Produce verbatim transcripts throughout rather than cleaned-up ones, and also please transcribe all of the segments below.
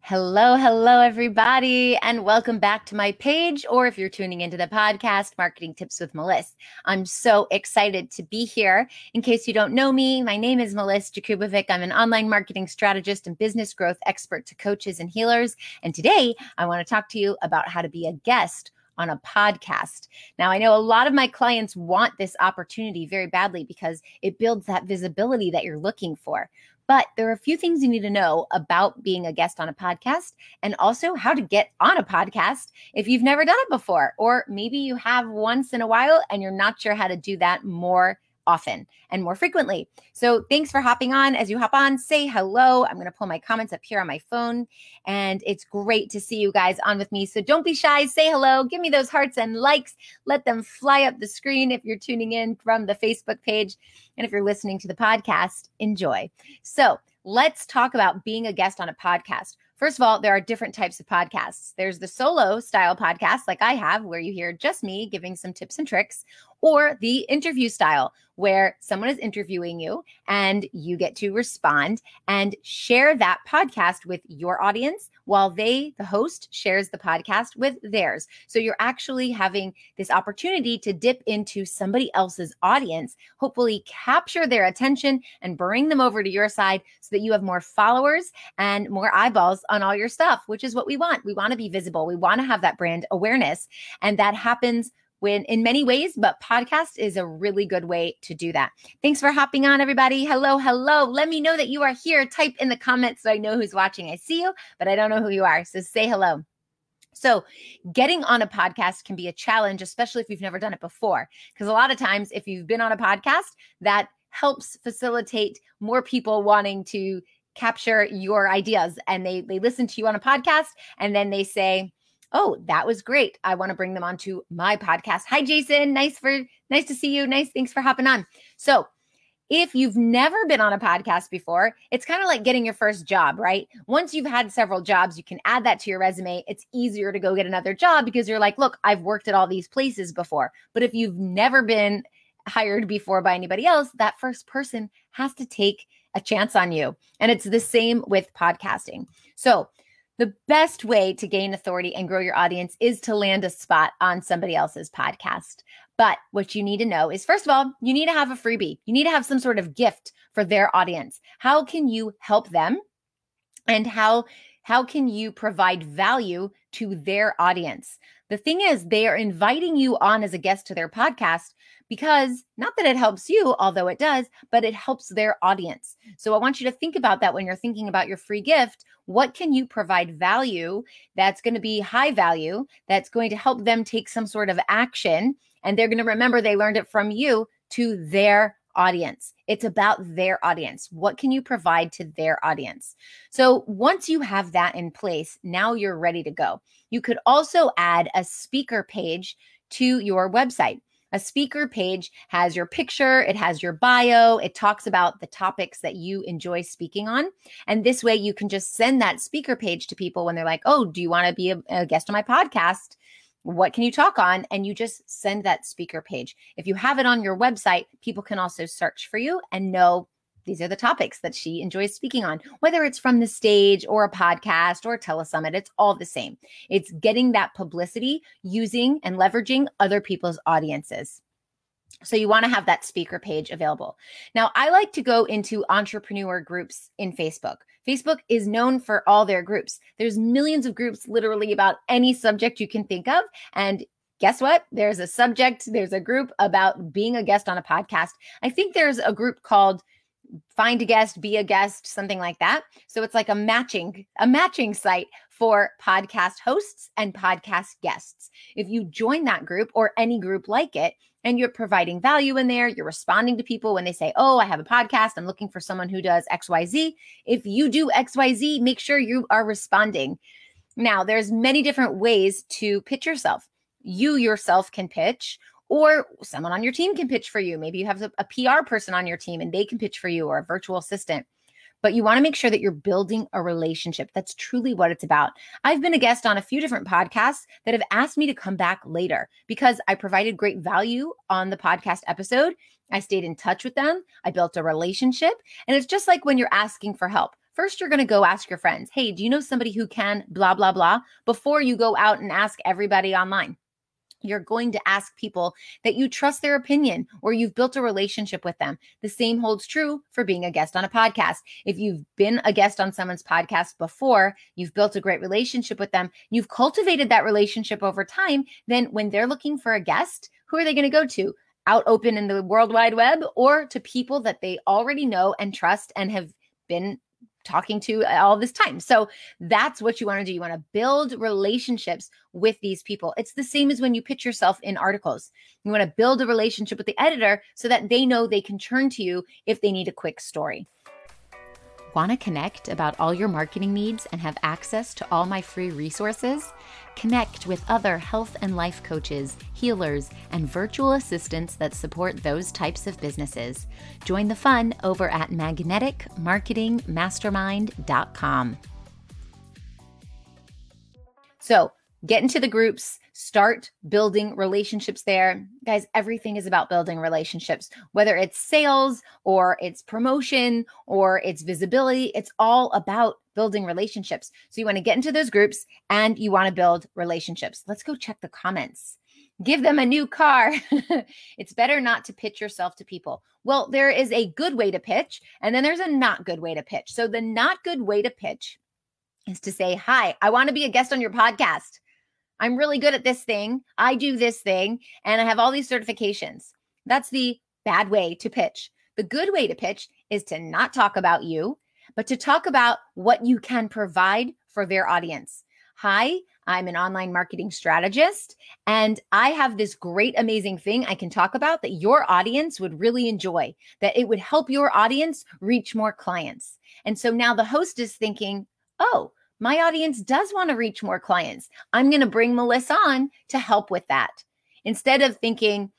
Hello, hello, everybody, and welcome back to my page, or if you're tuning into the podcast, Marketing Tips with Melissa. I'm so excited to be here. In case you don't know me, my name is Melissa Jakubovic. I'm an online marketing strategist and business growth expert to coaches and healers, and today I want to talk to you about how to be a guest on a podcast. Now, I know a lot of my clients want this opportunity very badly because it builds that visibility that you're looking for. But there are a few things you need to know about being a guest on a podcast and also how to get on a podcast if you've never done it before, or maybe you have once in a while and you're not sure how to do that more often and more frequently. So thanks for hopping on. As you hop on, say hello. I'm going to pull my comments up here on my phone, and it's great to see you guys on with me. So don't be shy. Say hello. Give me those hearts and likes. Let them fly up the screen if you're tuning in from the Facebook page. And if you're listening to the podcast, enjoy. So let's talk about being a guest on a podcast. First of all, there are different types of podcasts. There's the solo style podcast, like I have, where you hear just me giving some tips and tricks, or the interview style, where someone is interviewing you and you get to respond and share that podcast with your audience while they, the host, shares the podcast with theirs. So you're actually having this opportunity to dip into somebody else's audience, hopefully capture their attention and bring them over to your side so that you have more followers and more eyeballs on all your stuff, which is what we want. We want to be visible. We want to have that brand awareness, and that happens When, in many ways, but podcast is a really good way to do that. Thanks for hopping on, everybody. Hello, hello. Let me know that you are here. Type in the comments so I know who's watching. I see you, but I don't know who you are. So say hello. So getting on a podcast can be a challenge, especially if you've never done it before, because a lot of times if you've been on a podcast, that helps facilitate more people wanting to capture your ideas. And they, they listen to you on a podcast and then they say, oh, that was great. I want to bring them onto my podcast. Hi, Jason. Nice for nice to see you. Nice. Thanks for hopping on. So if you've never been on a podcast before, it's kind of like getting your first job, right? Once you've had several jobs, you can add that to your resume. It's easier to go get another job because you're like, look, I've worked at all these places before. But if you've never been hired before by anybody else, that first person has to take a chance on you. And it's the same with podcasting. So the best way to gain authority and grow your audience is to land a spot on somebody else's podcast. But what you need to know is, first of all, you need to have a freebie. You need to have some sort of gift for their audience. How can you help them? And how, how can you provide value to their audience? The thing is, they are inviting you on as a guest to their podcast because not that it helps you, although it does, but it helps their audience. So I want you to think about that when you're thinking about your free gift. What can you provide value that's going to be high value, that's going to help them take some sort of action, and they're going to remember they learned it from you, to their audience? It's about their audience. What can you provide to their audience? So once you have that in place, now you're ready to go. You could also add a speaker page to your website. A speaker page has your picture, it has your bio, it talks about the topics that you enjoy speaking on. And this way you can just send that speaker page to people when they're like, oh, do you want to be a, a guest on my podcast? What can you talk on? And you just send that speaker page. If you have it on your website, people can also search for you and know these are the topics that she enjoys speaking on, whether it's from the stage or a podcast or a telesummit. It's all the same. It's getting that publicity using and leveraging other people's audiences. So you want to have that speaker page available. Now, I like to go into entrepreneur groups in Facebook. Facebook is known for all their groups. There's millions of groups literally about any subject you can think of. And guess what? There's a subject, there's a group about being a guest on a podcast. I think there's a group called Find a Guest, Be a Guest, something like that. So it's like a matching, a matching site for podcast hosts and podcast guests. If you join that group or any group like it, and you're providing value in there, you're responding to people when they say, oh, I have a podcast, I'm looking for someone who does X Y Z. If you do X Y Z, make sure you are responding. Now, there's many different ways to pitch yourself. You yourself can pitch, or someone on your team can pitch for you. Maybe you have a P R person on your team and they can pitch for you, or a virtual assistant. but you want to make sure that you're building a relationship. That's truly what it's about. I've been a guest on a few different podcasts that have asked me to come back later because I provided great value on the podcast episode. I stayed in touch with them. I built a relationship. And it's just like when you're asking for help. First, you're going to go ask your friends, hey, do you know somebody who can blah, blah, blah, before you go out and ask everybody online. You're going to ask people that you trust their opinion or you've built a relationship with them. The same holds true for being a guest on a podcast. If you've been a guest on someone's podcast before, you've built a great relationship with them, you've cultivated that relationship over time, then when they're looking for a guest, who are they going to go to? Out open in the World Wide Web or to people that they already know and trust and have been talking to all this time. So that's what you want to do. You want to build relationships with these people. It's the same as when you pitch yourself in articles. You want to build a relationship with the editor so that they know they can turn to you if they need a quick story. Want to connect about all your marketing needs and have access to all my free resources? Connect with other health and life coaches, healers, and virtual assistants that support those types of businesses. Join the fun over at magnetic marketing mastermind dot com. So get into the groups, start building relationships there. Guys, everything is about building relationships, whether it's sales or it's promotion or it's visibility. It's all about building relationships. So you want to get into those groups and you want to build relationships. Let's go check the comments. Give them a new car. It's better not to pitch yourself to people. Well, there is a good way to pitch and then there's a not good way to pitch. So the not good way to pitch is to say, hi, I want to be a guest on your podcast. I'm really good at this thing. I do this thing and I have all these certifications. That's the bad way to pitch. The good way to pitch is to not talk about you, but to talk about what you can provide for their audience. Hi, I'm an online marketing strategist, and I have this great, amazing thing I can talk about that your audience would really enjoy, that it would help your audience reach more clients. And so now the host is thinking, oh, my audience does want to reach more clients. I'm going to bring Melissa on to help with that. Instead of thinking,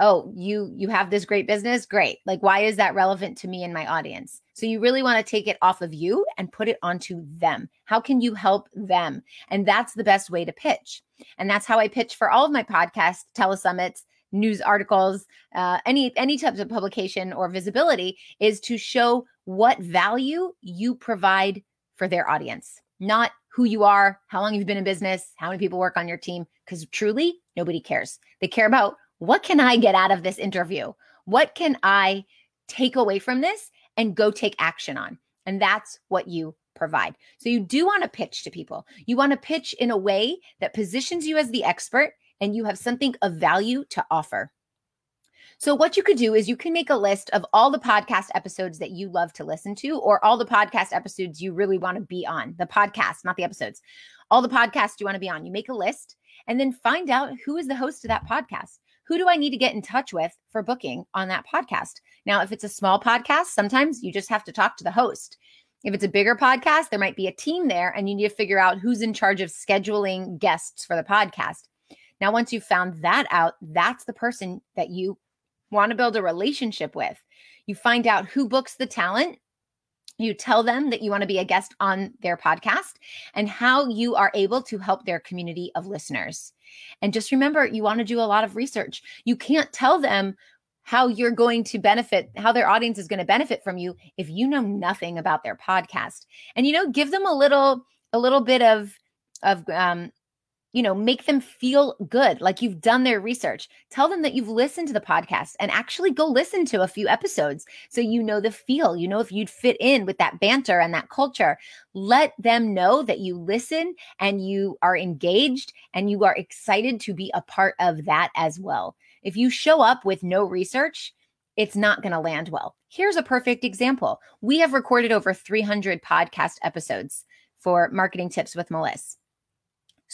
oh, you you have this great business, great. Like, why is that relevant to me and my audience? So you really want to take it off of you and put it onto them. How can you help them? And that's the best way to pitch. And that's how I pitch for all of my podcasts, telesummits, news articles, uh, any any types of publication or visibility, is to show what value you provide for their audience. Not who you are, how long you've been in business, how many people work on your team, because truly nobody cares. They care about what can I get out of this interview? What can I take away from this and go take action on? And that's what you provide. So you do want to pitch to people. You want to pitch in a way that positions you as the expert and you have something of value to offer. So what you could do is you can make a list of all the podcast episodes that you love to listen to, or all the podcast episodes you really want to be on, the podcast, not the episodes, all the podcasts you want to be on. You make a list and then find out who is the host of that podcast. Who do I need to get in touch with for booking on that podcast? Now, if it's a small podcast, sometimes you just have to talk to the host. If it's a bigger podcast, there might be a team there and you need to figure out who's in charge of scheduling guests for the podcast. Now, once you've found that out, that's the person that you want to build a relationship with. You find out who books the talent. You tell them that you want to be a guest on their podcast and how you are able to help their community of listeners. And just remember, you want to do a lot of research. You can't tell them how you're going to benefit, how their audience is going to benefit from you if you know nothing about their podcast. And, you know, give them a little, a little bit of, of, um, you know, make them feel good, like you've done their research. Tell them that you've listened to the podcast and actually go listen to a few episodes so you know the feel, you know if you'd fit in with that banter and that culture. Let them know that you listen and you are engaged and you are excited to be a part of that as well. If you show up with no research, it's not going to land well. Here's a perfect example. We have recorded over three hundred podcast episodes for Marketing Tips with Melissa.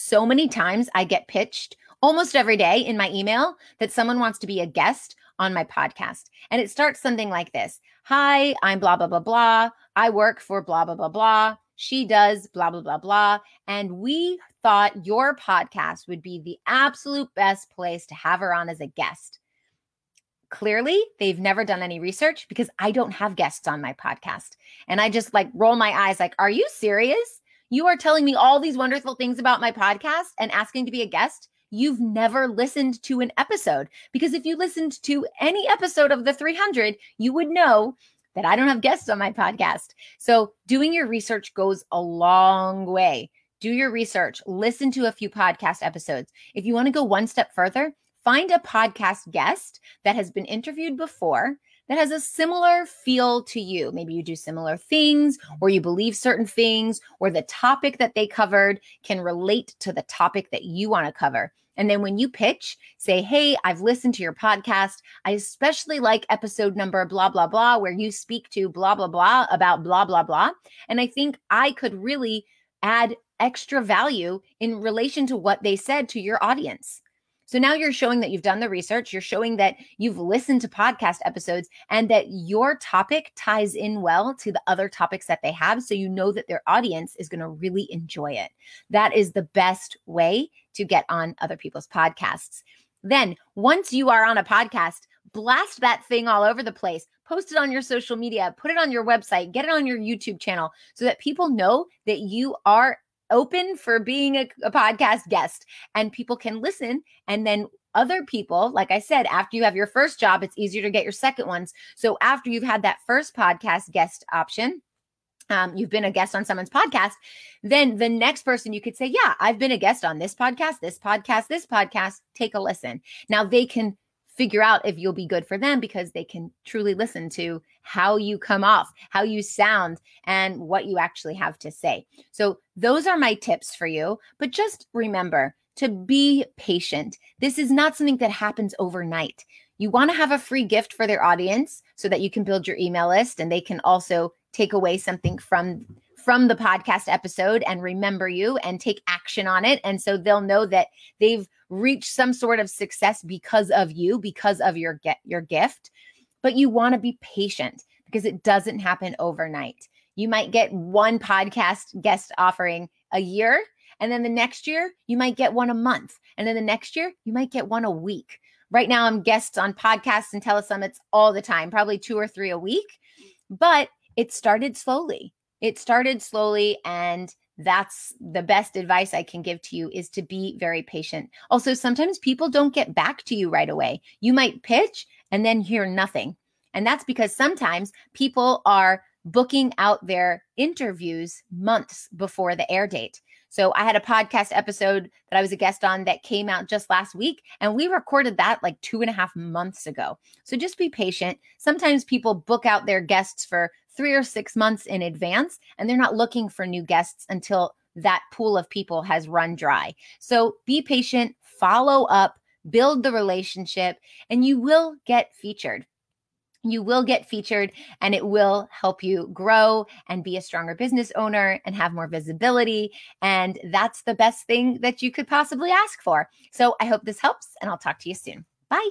So many times I get pitched almost every day in my email that someone wants to be a guest on my podcast. And it starts something like this. Hi, I'm blah, blah, blah, blah. I work for blah, blah, blah, blah. She does blah, blah, blah, blah. And we thought your podcast would be the absolute best place to have her on as a guest. clearly they've never done any research, because I don't have guests on my podcast. And I just like roll my eyes like, are you serious? You are telling me all these wonderful things about my podcast and asking to be a guest. You've never listened to an episode, because if you listened to any episode of the three hundred, you would know that I don't have guests on my podcast. So doing your research goes a long way. Do your research, listen to a few podcast episodes. If you want to go one step further, find a podcast guest that has been interviewed before that has a similar feel to you. Maybe you do similar things, or you believe certain things, or the topic that they covered can relate to the topic that you want to cover. And then when you pitch, say, hey, I've listened to your podcast. I especially like episode number blah, blah, blah, where you speak to blah, blah, blah about blah, blah, blah. And I think I could really add extra value in relation to what they said to your audience. So now you're showing that you've done the research. You're showing that you've listened to podcast episodes and that your topic ties in well to the other topics that they have. So you know that their audience is going to really enjoy it. That is the best way to get on other people's podcasts. Then once you are on a podcast, blast that thing all over the place. Post it on your social media, put it on your website, get it on your YouTube channel so that people know that you are open for being a, a podcast guest, and people can listen. And then other people, like I said, after you have your first job, it's easier to get your second ones. So after you've had that first podcast guest option, um, you've been a guest on someone's podcast, then the next person you could say, yeah, I've been a guest on this podcast, this podcast, this podcast, take a listen. Now they can figure out if you'll be good for them, because they can truly listen to how you come off, how you sound, and what you actually have to say. So those are my tips for you. But just remember to be patient. This is not something that happens overnight. You want to have a free gift for their audience so that you can build your email list, and they can also take away something from from the podcast episode and remember you and take action on it. And so they'll know that they've reached some sort of success because of you, because of your get your gift. But you want to be patient, because it doesn't happen overnight. You might get one podcast guest offering a year, and then the next year you might get one a month, and then the next year you might get one a week. Right now I'm guests on podcasts and telesummits all the time, probably two or three a week, but it started slowly. It started slowly, and that's the best advice I can give to you, is to be very patient. Also, sometimes people don't get back to you right away. You might pitch and then hear nothing. And that's because sometimes people are booking out their interviews months before the air date. So I had a podcast episode that I was a guest on that came out just last week, and we recorded that like two and a half months ago. So just be patient. Sometimes people book out their guests for three or six months in advance, and they're not looking for new guests until that pool of people has run dry. So be patient, follow up, build the relationship, and you will get featured. You will get featured, and it will help you grow and be a stronger business owner and have more visibility. And that's the best thing that you could possibly ask for. So I hope this helps, and I'll talk to you soon. Bye.